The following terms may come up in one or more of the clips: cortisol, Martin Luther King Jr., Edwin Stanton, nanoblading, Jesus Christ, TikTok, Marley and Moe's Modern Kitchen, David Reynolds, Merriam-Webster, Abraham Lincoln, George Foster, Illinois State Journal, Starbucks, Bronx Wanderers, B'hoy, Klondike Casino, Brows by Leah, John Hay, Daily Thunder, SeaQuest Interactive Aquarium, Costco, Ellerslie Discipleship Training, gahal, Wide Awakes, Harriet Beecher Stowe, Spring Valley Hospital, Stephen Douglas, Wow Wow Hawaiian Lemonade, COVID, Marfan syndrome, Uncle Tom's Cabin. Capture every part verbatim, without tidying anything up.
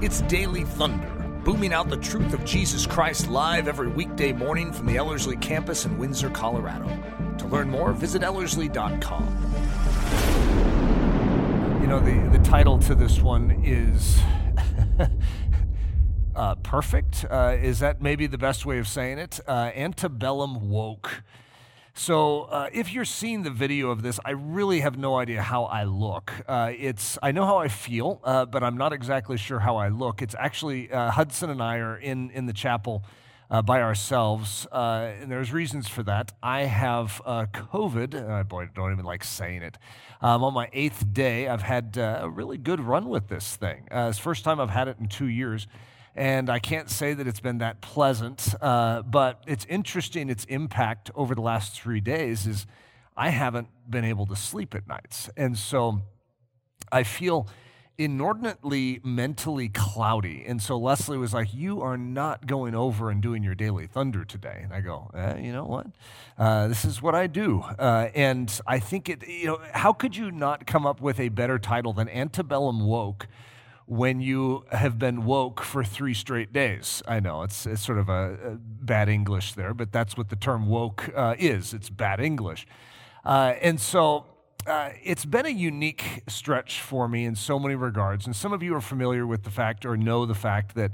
It's Daily Thunder, booming out the truth of Jesus Christ live every weekday morning from the Ellerslie campus in Windsor, Colorado. To learn more, visit Ellerslie dot com. You know, the, the title to this one is uh, perfect. Uh, is that maybe the best way of saying it? Uh, Antebellum Woke. So uh, if you're seeing the video of this, I really have no idea how I look. Uh, it's I know how I feel, uh, but I'm not exactly sure how I look. It's actually uh, Hudson and I are in, in the chapel uh, by ourselves, uh, and there's reasons for that. I have uh, COVID. Oh, boy, I don't even like saying it. Um, on my eighth day, I've had uh, a really good run with this thing. Uh, it's the first time I've had it in two years. And I can't say that it's been that pleasant, uh, but it's interesting, its impact over the last three days is I haven't been able to sleep at nights. And so I feel inordinately mentally cloudy. And so Leslie was like, you are not going over and doing your Daily Thunder today. And I go, eh, you know what? Uh, this is what I do. Uh, and I think it, you know, how could you not come up with a better title than Antebellum Woke? When you have been woke for three straight days. I know, it's it's sort of a, a bad English there, but that's what the term woke uh, is. It's bad English. Uh, and so uh, it's been a unique stretch for me in so many regards. And some of you are familiar with the fact or know the fact that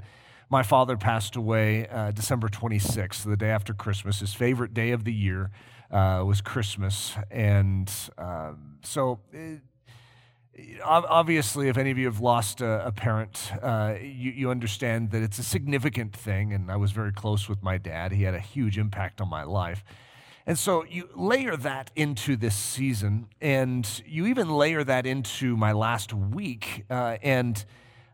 my father passed away uh, December twenty-sixth, the day after Christmas. His favorite day of the year uh, was Christmas. And um, so... It, Obviously, if any of you have lost a, a parent, uh, you, you understand that it's a significant thing, and I was very close with my dad. He had a huge impact on my life. And so you layer that into this season, and you even layer that into my last week, uh, and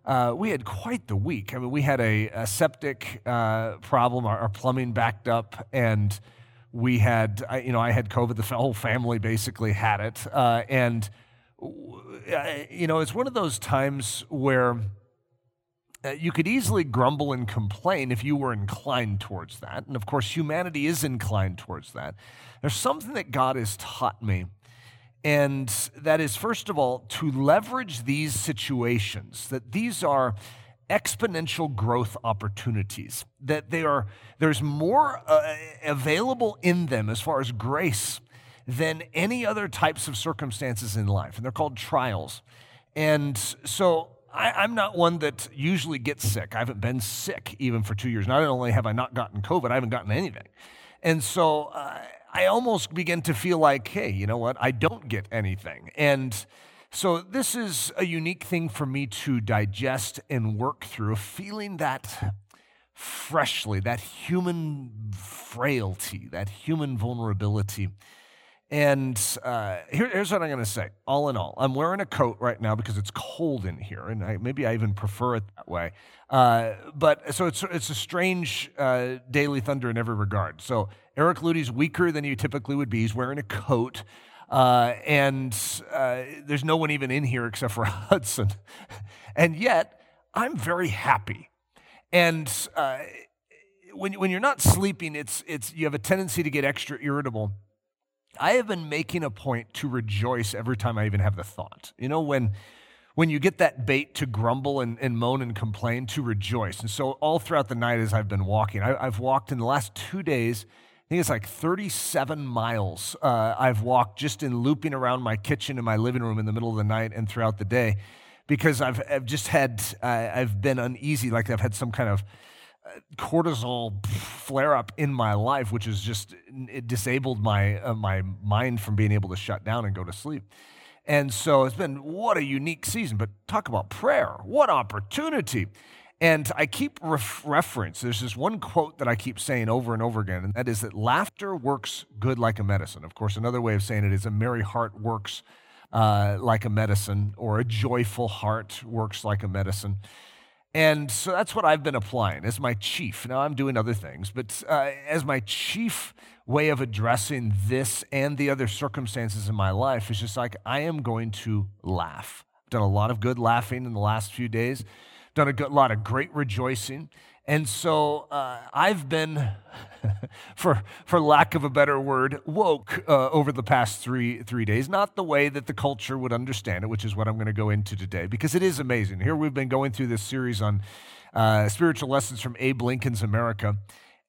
uh, we had quite the week. I mean, we had a, a septic uh, problem. Our, our plumbing backed up, and we had, I, you know, I had COVID. The whole family basically had it, uh, and you know, it's one of those times where you could easily grumble and complain if you were inclined towards that. And of course, humanity is inclined towards that. There's something that God has taught me. And that is, first of all, to leverage these situations, that these are exponential growth opportunities, that they are, there's more uh, available in them as far as grace than any other types of circumstances in life, and they're called trials. And so I, I'm not one that usually gets sick. I haven't been sick even for two years. Not only have I not gotten COVID, I haven't gotten anything. And so uh, I almost begin to feel like, hey, you know what? I don't get anything. And so this is a unique thing for me to digest and work through, feeling that freshly, that human frailty, that human vulnerability. And uh, here, here's what I'm going to say. All in all, I'm wearing a coat right now because it's cold in here, and I, maybe I even prefer it that way. Uh, but so it's it's a strange uh, Daily Thunder in every regard. So Eric Luty's weaker than you typically would be. He's wearing a coat, uh, and uh, there's no one even in here except for Hudson. And yet, I'm very happy. And uh, when when you're not sleeping, it's it's you have a tendency to get extra irritable. I have been making a point to rejoice every time I even have the thought. You know, when when you get that bait to grumble and, and moan and complain, to rejoice. And so all throughout the night as I've been walking, I, I've walked in the last two days, I think it's like thirty-seven miles uh, I've walked just in looping around my kitchen and my living room in the middle of the night and throughout the day because I've, I've just had, uh, I've been uneasy, like I've had some kind of cortisol flare-up in my life, which is just, it disabled my uh, my mind from being able to shut down and go to sleep. And so it's been, what a unique season, but talk about prayer, what opportunity. And I keep ref- reference, there's this one quote that I keep saying over and over again, and that is that laughter works good like a medicine. Of course, another way of saying it is a merry heart works uh, like a medicine, or a joyful heart works like a medicine. And so that's what I've been applying as my chief. Now, I'm doing other things, but uh, as my chief way of addressing this and the other circumstances in my life is just like, I am going to laugh. I've done a lot of good laughing in the last few days done a good, lot of great rejoicing. And so uh, I've been, for for lack of a better word, woke uh, over the past three three days. Not the way that the culture would understand it, which is what I'm going to go into today, because it is amazing. Here we've been going through this series on uh, spiritual lessons from Abe Lincoln's America,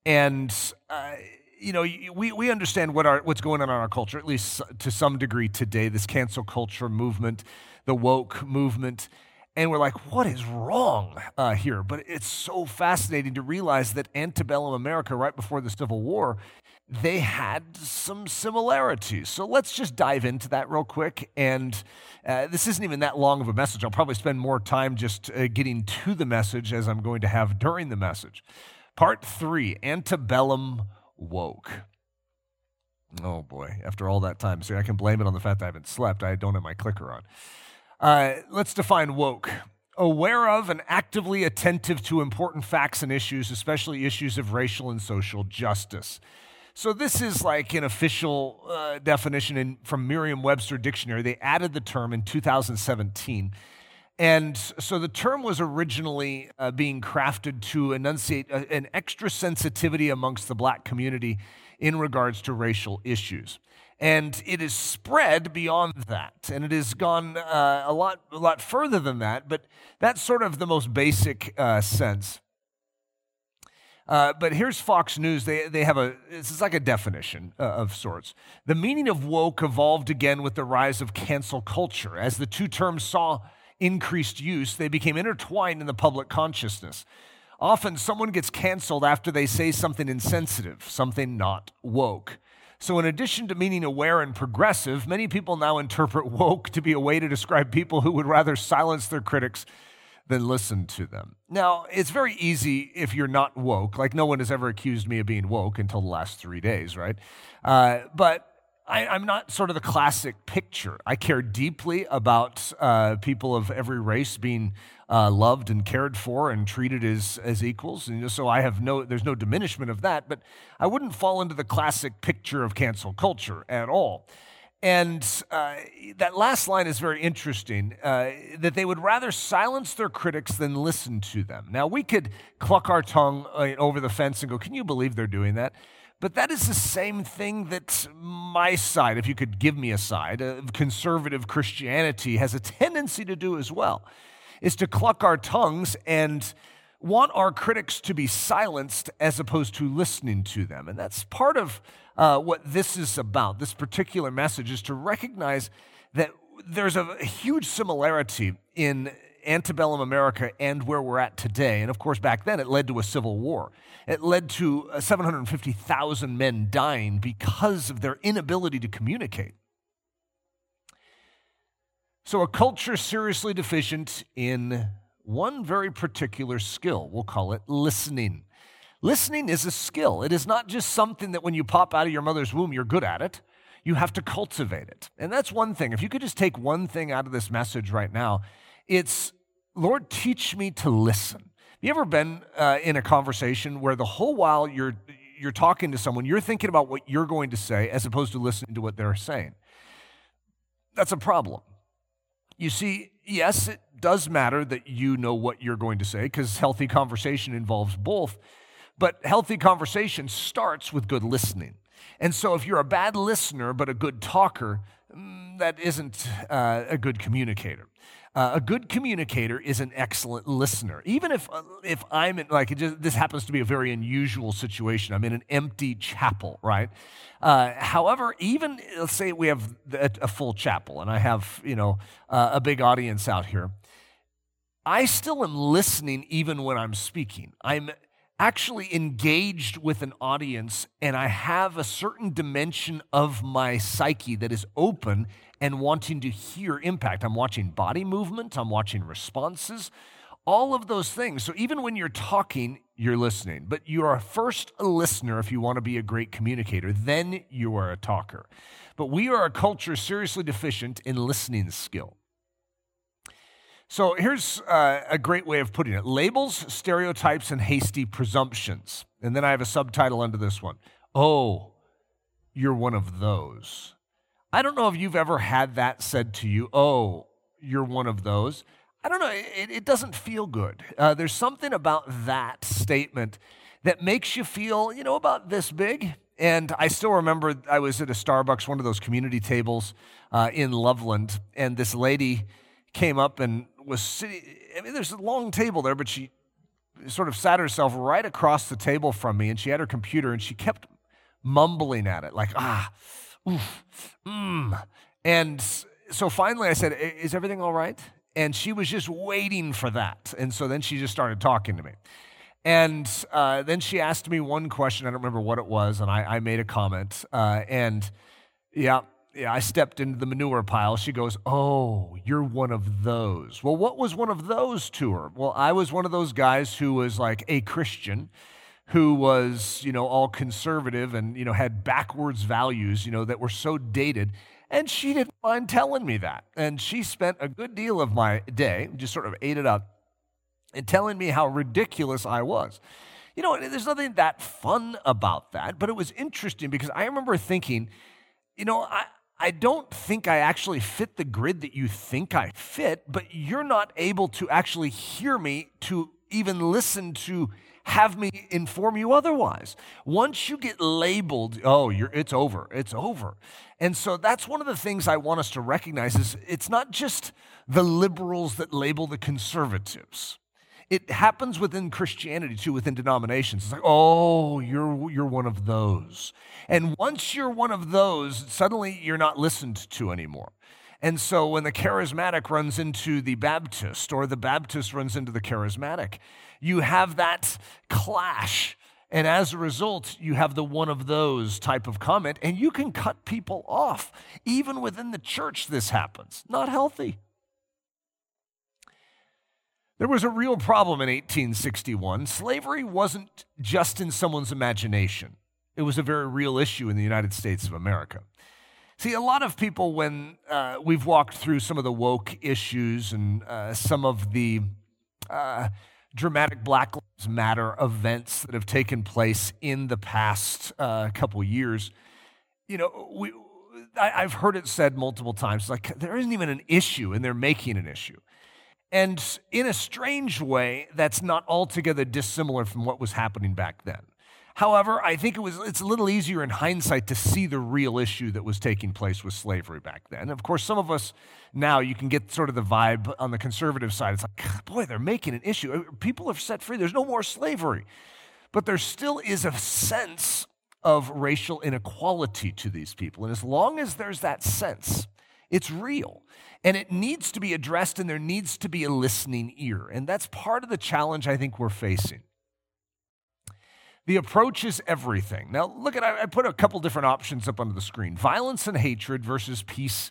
and uh, you know we we understand what our what's going on in our culture, at least to some degree today. This cancel culture movement, the woke movement. And we're like, what is wrong uh, here? But it's so fascinating to realize that antebellum America, right before the Civil War, they had some similarities. So let's just dive into that real quick. And uh, this isn't even that long of a message. I'll probably spend more time just uh, getting to the message as I'm going to have during the message. Part three, antebellum woke. Oh boy, after all that time. See, I can blame it on the fact that I haven't slept. I don't have my clicker on. Uh, let's define woke. Aware of and actively attentive to important facts and issues, especially issues of racial and social justice. So this is like an official uh, definition in, from Merriam-Webster Dictionary. They added the term in two thousand seventeen. And so the term was originally uh, being crafted to enunciate a, an extra sensitivity amongst the black community in regards to racial issues. And it is spread beyond that, and it has gone uh, a lot, a lot further than that. But that's sort of the most basic uh, sense. Uh, but here's Fox News. They they have a this is like a definition uh, of sorts. The meaning of woke evolved again with the rise of cancel culture. As the two terms saw increased use, they became intertwined in the public consciousness. Often, someone gets canceled after they say something insensitive, something not woke. So in addition to meaning aware and progressive, many people now interpret woke to be a way to describe people who would rather silence their critics than listen to them. Now, it's very easy if you're not woke. Like, no one has ever accused me of being woke until the last three days, right? Uh, but I, I'm not sort of the classic picture. I care deeply about uh, people of every race being uh, loved and cared for and treated as as equals, and so I have no. There's no diminishment of that, but I wouldn't fall into the classic picture of cancel culture at all. And uh, that last line is very interesting, uh, that they would rather silence their critics than listen to them. Now, we could cluck our tongue over the fence and go, "Can you believe they're doing that?" But that is the same thing that my side, if you could give me a side, uh, conservative Christianity has a tendency to do as well, is to cluck our tongues and want our critics to be silenced as opposed to listening to them. And that's part of uh, what this is about. This particular message is to recognize that there's a huge similarity in antebellum America and where we're at today. And of course, back then, it led to a civil war. It led to seven hundred fifty thousand men dying because of their inability to communicate. So a culture seriously deficient in one very particular skill. We'll call it listening. Listening is a skill. It is not just something that when you pop out of your mother's womb, you're good at it. You have to cultivate it. And that's one thing. If you could just take one thing out of this message right now, it's, Lord, teach me to listen. You ever been uh, in a conversation where the whole while you're you're talking to someone, you're thinking about what you're going to say as opposed to listening to what they're saying? That's a problem. You see, yes, it does matter that you know what you're going to say because healthy conversation involves both, but healthy conversation starts with good listening. And so if you're a bad listener but a good talker, that isn't uh, a good communicator. Uh, a good communicator is an excellent listener. Even if uh, if I'm in, like, it just, this happens to be a very unusual situation. I'm in an empty chapel, right? Uh, however, even, let's say we have a, a full chapel and I have, you know, uh, a big audience out here. I still am listening even when I'm speaking. I'm actually engaged with an audience, and I have a certain dimension of my psyche that is open and wanting to hear impact. I'm watching body movement, I'm watching responses, all of those things. So even when you're talking, you're listening, but you are first a listener if you want to be a great communicator, then you are a talker. But we are a culture seriously deficient in listening skill. So here's uh, a great way of putting it. Labels, stereotypes, and hasty presumptions. And then I have a subtitle under this one. Oh, you're one of those. I don't know if you've ever had that said to you. Oh, you're one of those. I don't know, it, it doesn't feel good. Uh, there's something about that statement that makes you feel, you know, about this big. And I still remember I was at a Starbucks, one of those community tables uh, in Loveland, and this lady came up and was sitting. I mean, there's a long table there, but she sort of sat herself right across the table from me, and she had her computer, and she kept mumbling at it, like, ah, oof, mmm. And so finally I said, is everything all right? And she was just waiting for that. And so then she just started talking to me. And uh, then she asked me one question. I don't remember what it was, and I, I made a comment. Uh, and yeah, yeah, I stepped into the manure pile. She goes, oh, you're one of those. Well, what was one of those to her? Well, I was one of those guys who was like a Christian, who was, you know, all conservative and, you know, had backwards values, you know, that were so dated. And she didn't mind telling me that. And she spent a good deal of my day, just sort of ate it up, and telling me how ridiculous I was. You know, there's nothing that fun about that, but it was interesting because I remember thinking, you know, I, I don't think I actually fit the grid that you think I fit, but you're not able to actually hear me, to even listen to have me inform you otherwise. Once you get labeled, oh, you're, it's over, it's over. And so that's one of the things I want us to recognize is it's not just the liberals that label the conservatives. It happens within Christianity too, within denominations. It's like, oh, you're you're one of those. And once you're one of those, suddenly you're not listened to anymore. And so when the charismatic runs into the Baptist, or the Baptist runs into the charismatic, you have that clash. And as a result, you have the one of those type of comment, and you can cut people off. Even within the church, this happens. Not healthy. There was a real problem in eighteen sixty-one. Slavery wasn't just in someone's imagination. It was a very real issue in the United States of America. See, a lot of people, when uh, we've walked through some of the woke issues and uh, some of the uh, dramatic Black Lives Matter events that have taken place in the past uh, couple years, you know, we, I, I've heard it said multiple times, like, there isn't even an issue, and they're making an issue. And in a strange way, that's not altogether dissimilar from what was happening back then. However, I think it was it's a little easier in hindsight to see the real issue that was taking place with slavery back then. Of course, some of us now, you can get sort of the vibe on the conservative side. It's like, boy, they're making an issue. People are set free. There's no more slavery. But there still is a sense of racial inequality to these people. And as long as there's that sense, it's real. And it needs to be addressed, and there needs to be a listening ear. And that's part of the challenge I think we're facing. The approach is everything. Now, look at, I put a couple different options up under the screen. Violence and hatred versus peace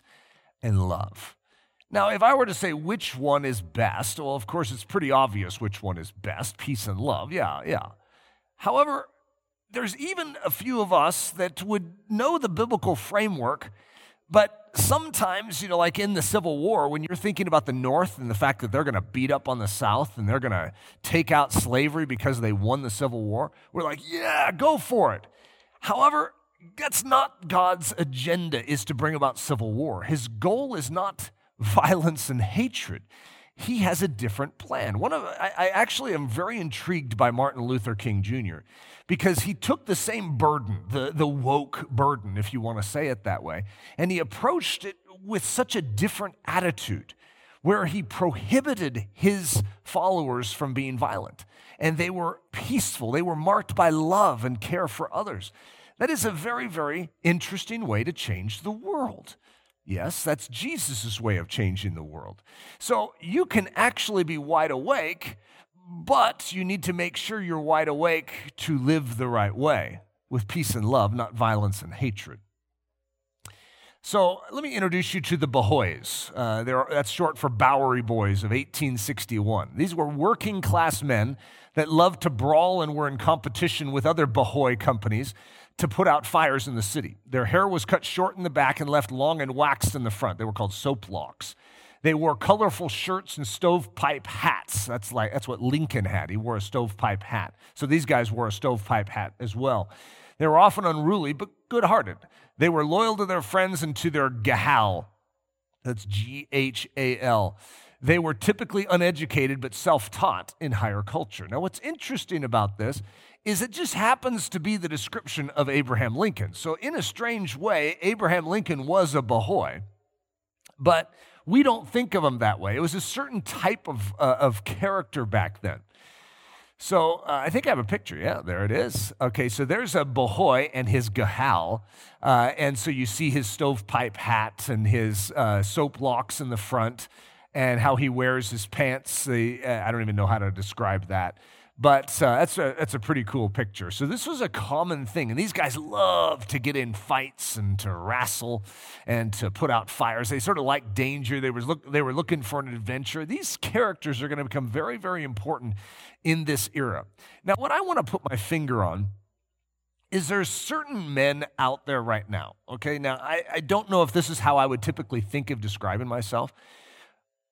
and love. Now, if I were to say which one is best, well, of course, it's pretty obvious which one is best, peace and love, yeah, yeah. However, there's even a few of us that would know the biblical framework, but sometimes, you know, like in the Civil War, when you're thinking about the North and the fact that they're going to beat up on the South and they're going to take out slavery because they won the Civil War, we're like, yeah, go for it. However, that's not God's agenda, is to bring about civil war. His goal is not violence and hatred. He has a different plan. One of I, I actually am very intrigued by Martin Luther King Junior because he took the same burden, the, the woke burden, if you want to say it that way, and he approached it with such a different attitude where he prohibited his followers from being violent, and they were peaceful. They were marked by love and care for others. That is a very, very interesting way to change the world. Yes, that's Jesus' way of changing the world. So you can actually be wide awake, but you need to make sure you're wide awake to live the right way with peace and love, not violence and hatred. So let me introduce you to the B'hoys. Uh, they're, that's short for Bowery Boys of eighteen sixty-one. These were working class men that loved to brawl and were in competition with other B'hoy companies to put out fires in the city. Their hair was cut short in the back and left long and waxed in the front. They were called soap locks. They wore colorful shirts and stovepipe hats. That's like that's what Lincoln had. He wore a stovepipe hat. So these guys wore a stovepipe hat as well. They were often unruly, but good-hearted. They were loyal to their friends and to their gahal. That's G H A L. They were typically uneducated but self-taught in higher culture. Now, what's interesting about this is it just happens to be the description of Abraham Lincoln. So in a strange way, Abraham Lincoln was a B'hoy, but we don't think of him that way. It was a certain type of, uh, of character back then. So uh, I think I have a picture. Yeah, there it is. Okay, so there's a B'hoy and his gahal. Uh, and so you see his stovepipe hat and his uh, soap locks in the front and how he wears his pants. The, uh, I don't even know how to describe that. But uh, that's, a, that's a pretty cool picture. So this was a common thing. And these guys love to get in fights and to wrestle and to put out fires. They sort of liked danger. They, was look, they were looking for an adventure. These characters are going to become very, very important in this era. Now, what I want to put my finger on is there's certain men out there right now, okay? Now, I, I don't know if this is how I would typically think of describing myself,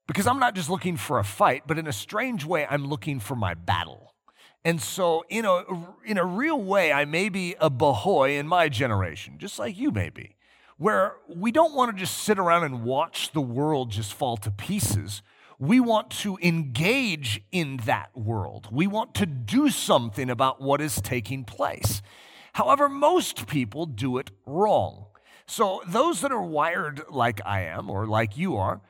because I'm not just looking for a fight, but in a strange way, I'm looking for my battle. And so, you know, in a real way, I may be a B'hoy in my generation, just like you may be, where we don't want to just sit around and watch the world just fall to pieces. We want to engage in that world. We want to do something about what is taking place. However, most people do it wrong. So those that are wired like I am or like you are,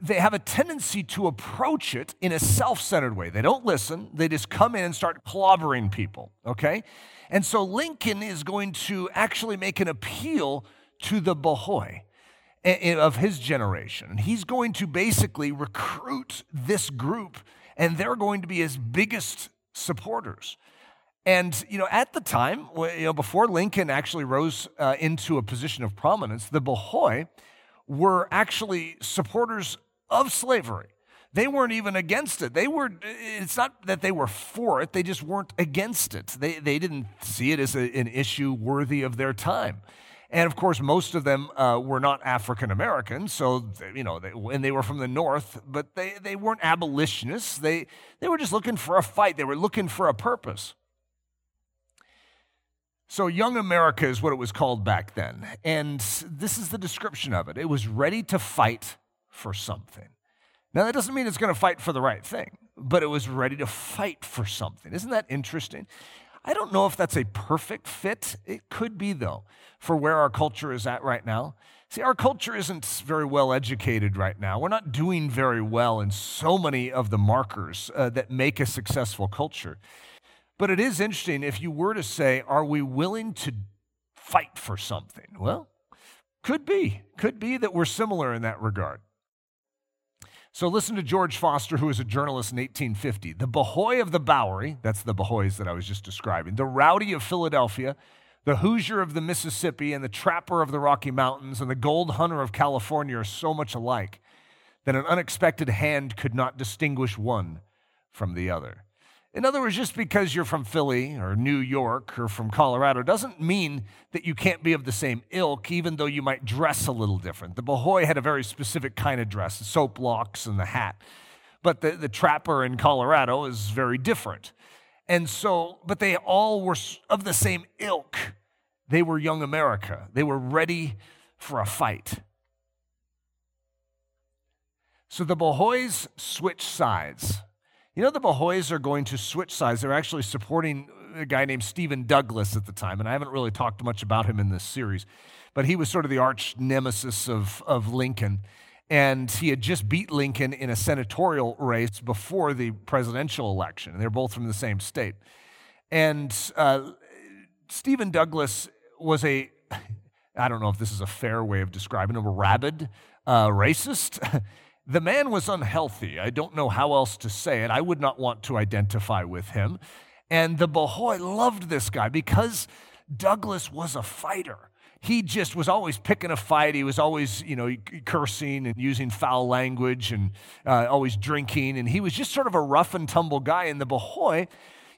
they have a tendency to approach it in a self-centered way. They don't listen. They just come in and start clobbering people, okay? And so Lincoln is going to actually make an appeal to the B'hoy of his generation. He's going to basically recruit this group, and they're going to be his biggest supporters. And, you know, at the time, you know, before Lincoln actually rose uh, into a position of prominence, the B'hoy were actually supporters of slavery. They weren't even against it. They were, it's not that they were for it, they just weren't against it. They, they didn't see it as a, an issue worthy of their time. And of course, most of them uh, were not African American, so you know, they, and they were from the North, but they, they weren't abolitionists. They they were just looking for a fight. They were looking for a purpose. So, Young America is what it was called back then, and this is the description of it. It was ready to fight for something. Now, that doesn't mean it's going to fight for the right thing, but it was ready to fight for something. Isn't that interesting? I don't know if that's a perfect fit. It could be, though, for where our culture is at right now. See, our culture isn't very well educated right now. We're not doing very well in so many of the markers uh, that make a successful culture. But it is interesting if you were to say, are we willing to fight for something? Well, could be. Could be that we're similar in that regard. So listen to George Foster, who was a journalist in eighteen fifty. The B'hoy of the Bowery, that's the B'hoys that I was just describing, the Rowdy of Philadelphia, the Hoosier of the Mississippi, and the Trapper of the Rocky Mountains, and the Gold Hunter of California are so much alike that an unexpected hand could not distinguish one from the other. In other words, just because you're from Philly or New York or from Colorado doesn't mean that you can't be of the same ilk, even though you might dress a little different. The B'hoy had a very specific kind of dress, the soap locks and the hat. But the, the trapper in Colorado is very different. And so, but they all were of the same ilk. They were Young America. They were ready for a fight. So the B'hoys switch sides. You know, the B'hoys are going to switch sides. They're actually supporting a guy named Stephen Douglas at the time, and I haven't really talked much about him in this series, but he was sort of the arch nemesis of, of Lincoln, and he had just beat Lincoln in a senatorial race before the presidential election, and they're both from the same state. And uh, Stephen Douglas was a, I don't know if this is a fair way of describing him, a rabid uh, racist. The man was unhealthy. I don't know how else to say it. I would not want to identify with him. And the B'hoy loved this guy because Douglas was a fighter. He just was always picking a fight. He was always, you know, cursing and using foul language and uh, always drinking. And he was just sort of a rough and tumble guy. And the B'hoy,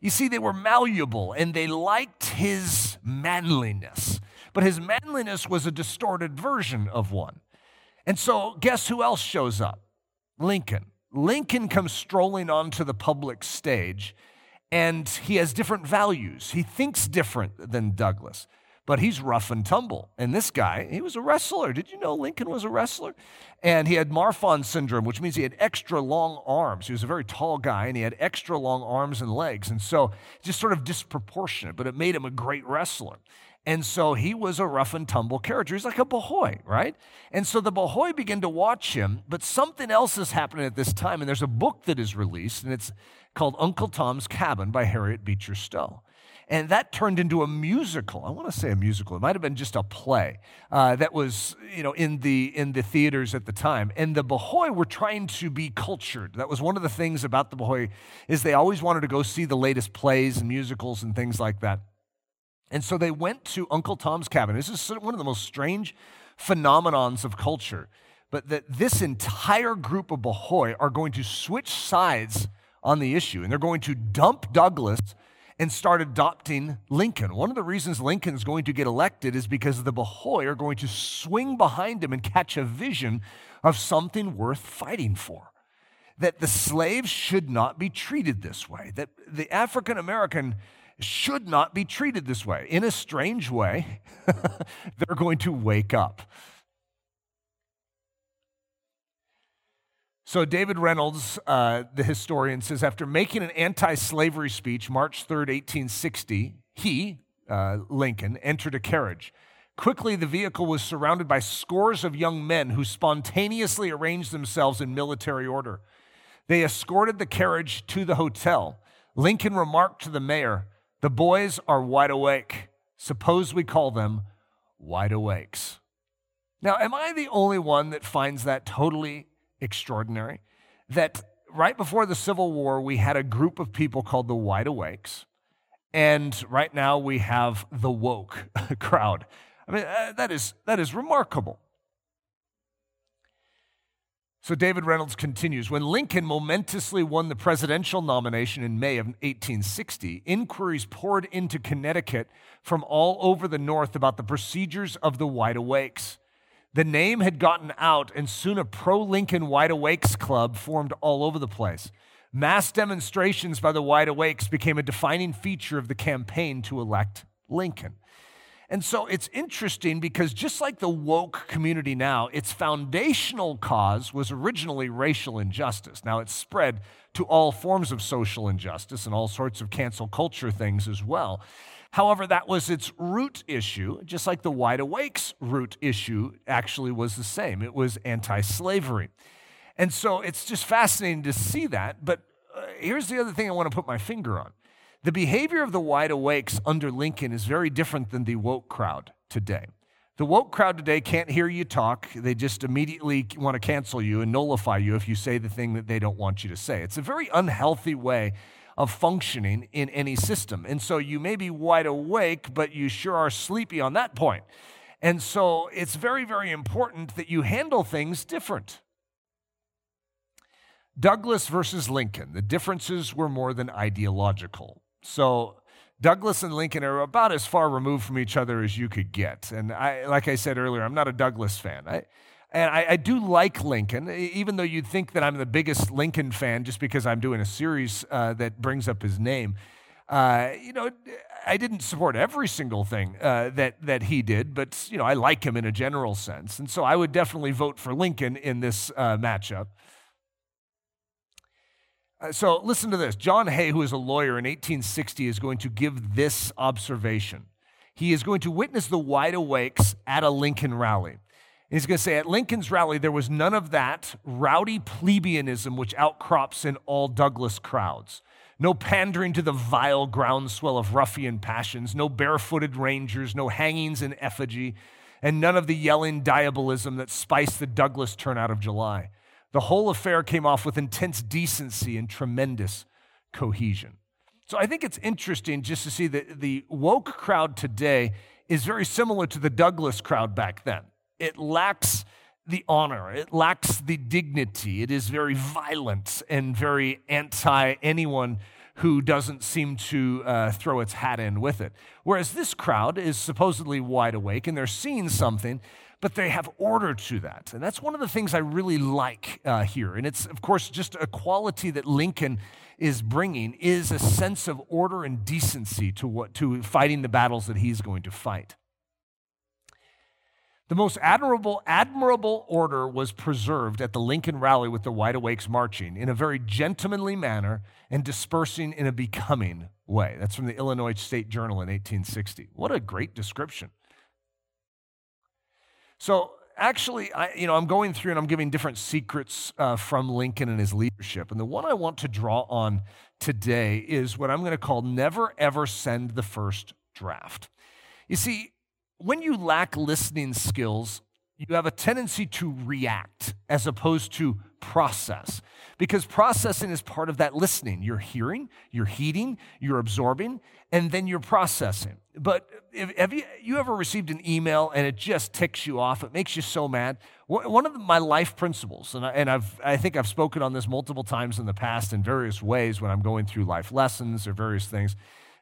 you see, they were malleable and they liked his manliness. But his manliness was a distorted version of one. And so guess who else shows up? Lincoln. Lincoln comes strolling onto the public stage, and he has different values. He thinks different than Douglas. but he's rough and tumble. And this guy, he was a wrestler. Did you know Lincoln was a wrestler? And he had Marfan syndrome, which means he had extra long arms. He was a very tall guy, and he had extra long arms and legs. And so just sort of disproportionate, but it made him a great wrestler. And so he was a rough and tumble character. He's like a B'hoy, right? And so the B'hoy begin to watch him, but something else is happening at this time, and there's a book that is released, and it's called Uncle Tom's Cabin by Harriet Beecher Stowe. And that turned into a musical. I want to say a musical. It might have been just a play uh, that was, you know, in the in the theaters at the time. And the B'hoy were trying to be cultured. That was one of the things about the B'hoy, is they always wanted to go see the latest plays and musicals and things like that. And so they went to Uncle Tom's Cabin. This is one of the most strange phenomenons of culture, but that this entire group of B'hoy are going to switch sides on the issue, and they're going to dump Douglas and start adopting Lincoln. One of the reasons Lincoln's going to get elected is because the B'hoy are going to swing behind him and catch a vision of something worth fighting for. That the slaves should not be treated this way. That the African American should not be treated this way. In a strange way, they're going to wake up. So David Reynolds, uh, the historian, says, after making an anti-slavery speech March third, eighteen sixty, he, uh, Lincoln, entered a carriage. Quickly, the vehicle was surrounded by scores of young men who spontaneously arranged themselves in military order. They escorted the carriage to the hotel. Lincoln remarked to the mayor, "The boys are wide awake. Suppose we call them Wide Awakes." Now, am I the only one that finds that totally extraordinary, that right before the Civil War, we had a group of people called the Wide Awakes, and right now we have the woke crowd? I mean, uh, that is that is remarkable. So David Reynolds continues, when Lincoln momentously won the presidential nomination in May of eighteen sixty, inquiries poured into Connecticut from all over the North about the procedures of the Wide Awakes. The name had gotten out, and soon a pro-Lincoln Wide Awakes club formed all over the place. Mass demonstrations by the Wide Awakes became a defining feature of the campaign to elect Lincoln. And so it's interesting because just like the woke community now, its foundational cause was originally racial injustice. Now it's spread to all forms of social injustice and all sorts of cancel culture things as well. However, that was its root issue, just like the Wide Awakes' root issue actually was the same. It was anti-slavery. And so it's just fascinating to see that. But here's the other thing I want to put my finger on. The behavior of the Wide Awakes under Lincoln is very different than the woke crowd today. The woke crowd today can't hear you talk. They just immediately want to cancel you and nullify you if you say the thing that they don't want you to say. It's a very unhealthy way of functioning in any system. And so you may be wide awake, but you sure are sleepy on that point. And so it's very, very important that you handle things different. Douglas versus Lincoln. The differences were more than ideological. So Douglas and Lincoln are about as far removed from each other as you could get. And I, like I said earlier, I'm not a Douglas fan. I And I, I do like Lincoln, even though you'd think that I'm the biggest Lincoln fan just because I'm doing a series uh, that brings up his name. Uh, you know, I didn't support every single thing uh, that that he did, but you know, I like him in a general sense. And so I would definitely vote for Lincoln in this uh, matchup. Uh, so listen to this. John Hay, who is a lawyer in eighteen sixty, is going to give this observation. He is going to witness the Wide Awakes at a Lincoln rally. He's going to say, at Lincoln's rally, there was none of that rowdy plebeianism which outcrops in all Douglas crowds. No pandering to the vile groundswell of ruffian passions, no barefooted rangers, no hangings in effigy, and none of the yelling diabolism that spiced the Douglas turnout of July. The whole affair came off with intense decency and tremendous cohesion. So I think it's interesting just to see that the woke crowd today is very similar to the Douglas crowd back then. It lacks the honor. It lacks the dignity. It is very violent and very anti anyone who doesn't seem to uh, throw its hat in with it. Whereas this crowd is supposedly wide awake and they're seeing something, but they have order to that. And that's one of the things I really like uh, here. And it's, of course, just a quality that Lincoln is bringing is a sense of order and decency to what to fighting the battles that he's going to fight. The most admirable, admirable order was preserved at the Lincoln rally with the Wide Awakes marching in a very gentlemanly manner and dispersing in a becoming way. That's from the Illinois State Journal in eighteen sixty. What a great description. So actually, I, you know, I'm going through and I'm giving different secrets uh, from Lincoln and his leadership. And the one I want to draw on today is what I'm going to call never, ever send the first draft. You see, when you lack listening skills, you have a tendency to react as opposed to process, because processing is part of that listening. You're hearing, you're heeding, you're absorbing, and then you're processing. But if, have you, you ever received an email and it just ticks you off? It makes you so mad. One of my life principles, and, I, and I've, I think I've spoken on this multiple times in the past in various ways when I'm going through life lessons or various things,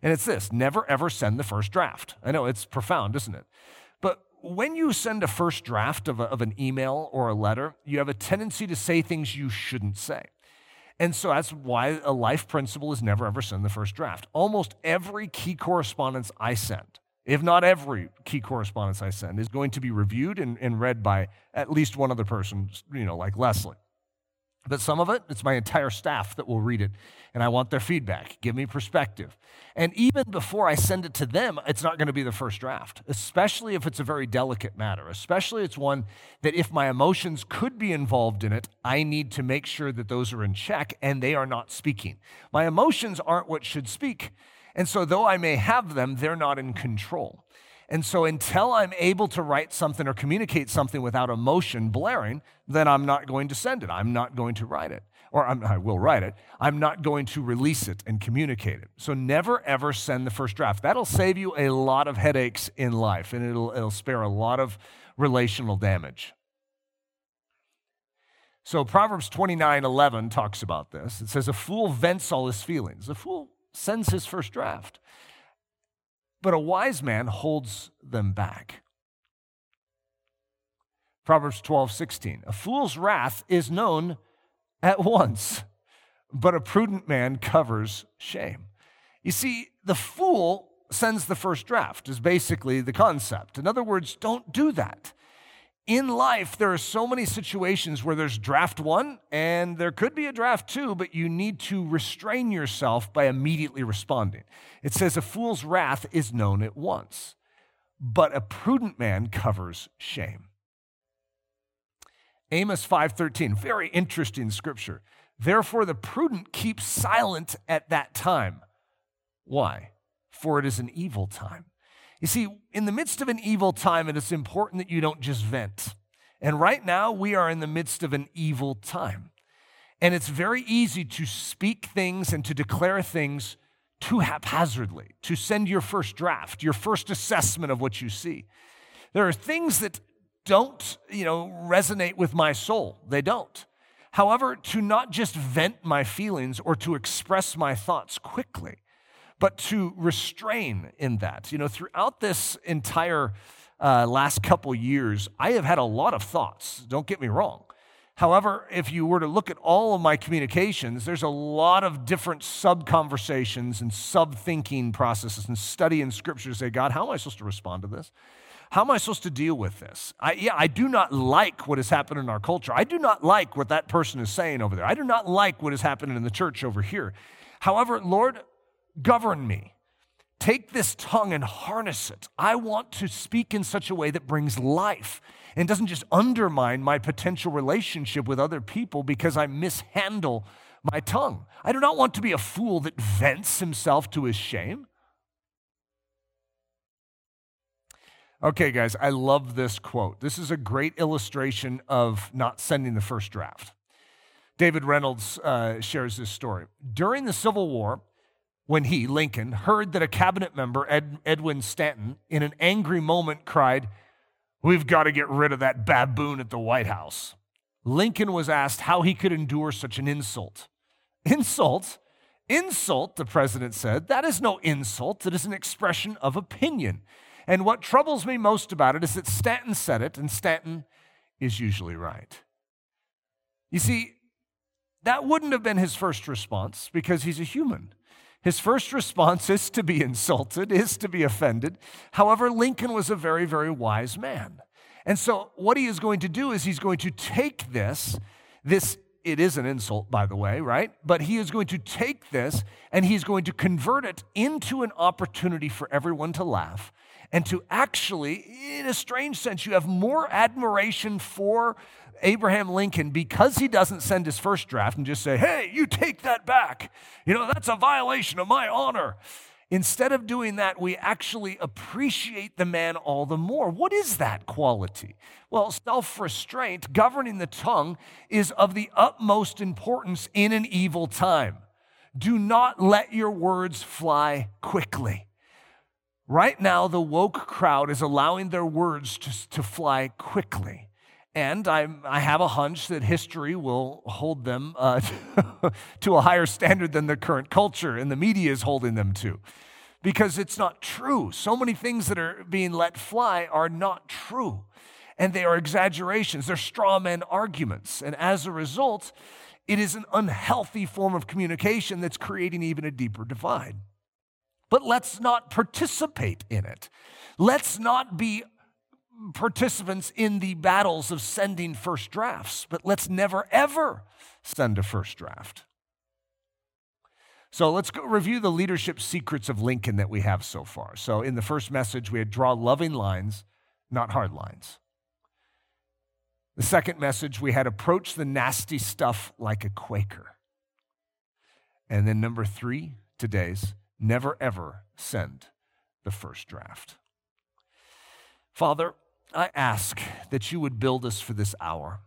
and it's this: never, ever send the first draft. I know it's profound, isn't it? But when you send a first draft of, a, of an email or a letter, you have a tendency to say things you shouldn't say. And so that's why a life principle is never, ever send the first draft. Almost every key correspondence I send, if not every key correspondence I send, is going to be reviewed and, and read by at least one other person, you know, like Leslie. But some of it, it's my entire staff that will read it, and I want their feedback. Give me perspective. And even before I send it to them, it's not going to be the first draft, especially if it's a very delicate matter, especially it's one that if my emotions could be involved in it, I need to make sure that those are in check and they are not speaking. My emotions aren't what should speak, and so though I may have them, they're not in control. And so until I'm able to write something or communicate something without emotion blaring, then I'm not going to send it. I'm not going to write it. Or I'm, I will write it. I'm not going to release it and communicate it. So never, ever send the first draft. That'll save you a lot of headaches in life, and it'll, it'll spare a lot of relational damage. So Proverbs twenty-nine eleven talks about this. It says, a fool vents all his feelings. A fool sends his first draft, but a wise man holds them back. Proverbs twelve sixteen, a fool's wrath is known at once, but a prudent man covers shame. You see, the fool sends the first draft is basically the concept. In other words, don't do that. In life, there are so many situations where there's draft one, and there could be a draft two, but you need to restrain yourself by immediately responding. It says, a fool's wrath is known at once, but a prudent man covers shame. Amos five thirteen, very interesting scripture. Therefore, the prudent keeps silent at that time. Why? For it is an evil time. You see, in the midst of an evil time, it is important that you don't just vent. And right now, we are in the midst of an evil time. And it's very easy to speak things and to declare things too haphazardly, to send your first draft, your first assessment of what you see. There are things that don't, you know, resonate with my soul. They don't. However, to not just vent my feelings or to express my thoughts quickly, but to restrain in that. You know, throughout this entire uh, last couple years, I have had a lot of thoughts, don't get me wrong. However, if you were to look at all of my communications, there's a lot of different sub-conversations and sub-thinking processes and study in Scripture to say, God, how am I supposed to respond to this? How am I supposed to deal with this? I, yeah, I do not like what has happened in our culture. I do not like what that person is saying over there. I do not like what is happening in the church over here. However, Lord, govern me. Take this tongue and harness it. I want to speak in such a way that brings life and doesn't just undermine my potential relationship with other people because I mishandle my tongue. I do not want to be a fool that vents himself to his shame. Okay, guys, I love this quote. This is a great illustration of not sending the first draft. David Reynolds uh, shares this story. During the Civil War, when he, Lincoln, heard that a cabinet member, Ed, Edwin Stanton, in an angry moment cried, "We've got to get rid of that baboon at the White House," Lincoln was asked how he could endure such an insult. Insult? Insult, the president said. That is no insult. It is an expression of opinion. And what troubles me most about it is that Stanton said it, and Stanton is usually right. You see, that wouldn't have been his first response because he's a human. His first response is to be insulted, is to be offended. However, Lincoln was a very, very wise man. And so what he is going to do is he's going to take this, this it is an insult, by the way, right? But he is going to take this and he's going to convert it into an opportunity for everyone to laugh and to actually, in a strange sense, you have more admiration for Abraham Lincoln because he doesn't send his first draft and just say, hey, you take that back. You know, that's a violation of my honor. Instead of doing that, we actually appreciate the man all the more. What is that quality? Well, self-restraint, governing the tongue, is of the utmost importance in an evil time. Do not let your words fly quickly. Right now, the woke crowd is allowing their words to, to fly quickly. And I, I have a hunch that history will hold them uh, to a higher standard than the current culture and the media is holding them to, because it's not true. So many things that are being let fly are not true, and they are exaggerations. They're straw man arguments, and as a result, it is an unhealthy form of communication that's creating even a deeper divide. But let's not participate in it. Let's not be participants in the battles of sending first drafts, but let's never, ever send a first draft. So let's go review the leadership secrets of Lincoln that we have so far. So in the first message, we had draw loving lines, not hard lines. The second message, we had approach the nasty stuff like a Quaker. And then number three, today's, never, ever send the first draft. Father, I ask that you would build us for this hour,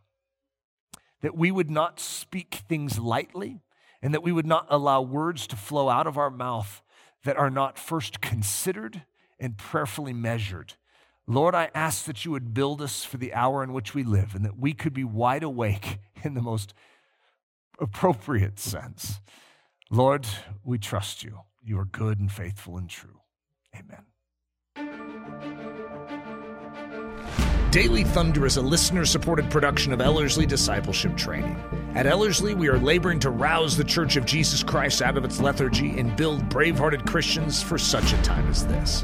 that we would not speak things lightly, and that we would not allow words to flow out of our mouth that are not first considered and prayerfully measured. Lord, I ask that you would build us for the hour in which we live, and that we could be wide awake in the most appropriate sense. Lord, we trust you. You are good and faithful and true. Amen. Daily Thunder is a listener-supported production of Ellerslie Discipleship Training. At Ellerslie, we are laboring to rouse the Church of Jesus Christ out of its lethargy and build brave-hearted Christians for such a time as this.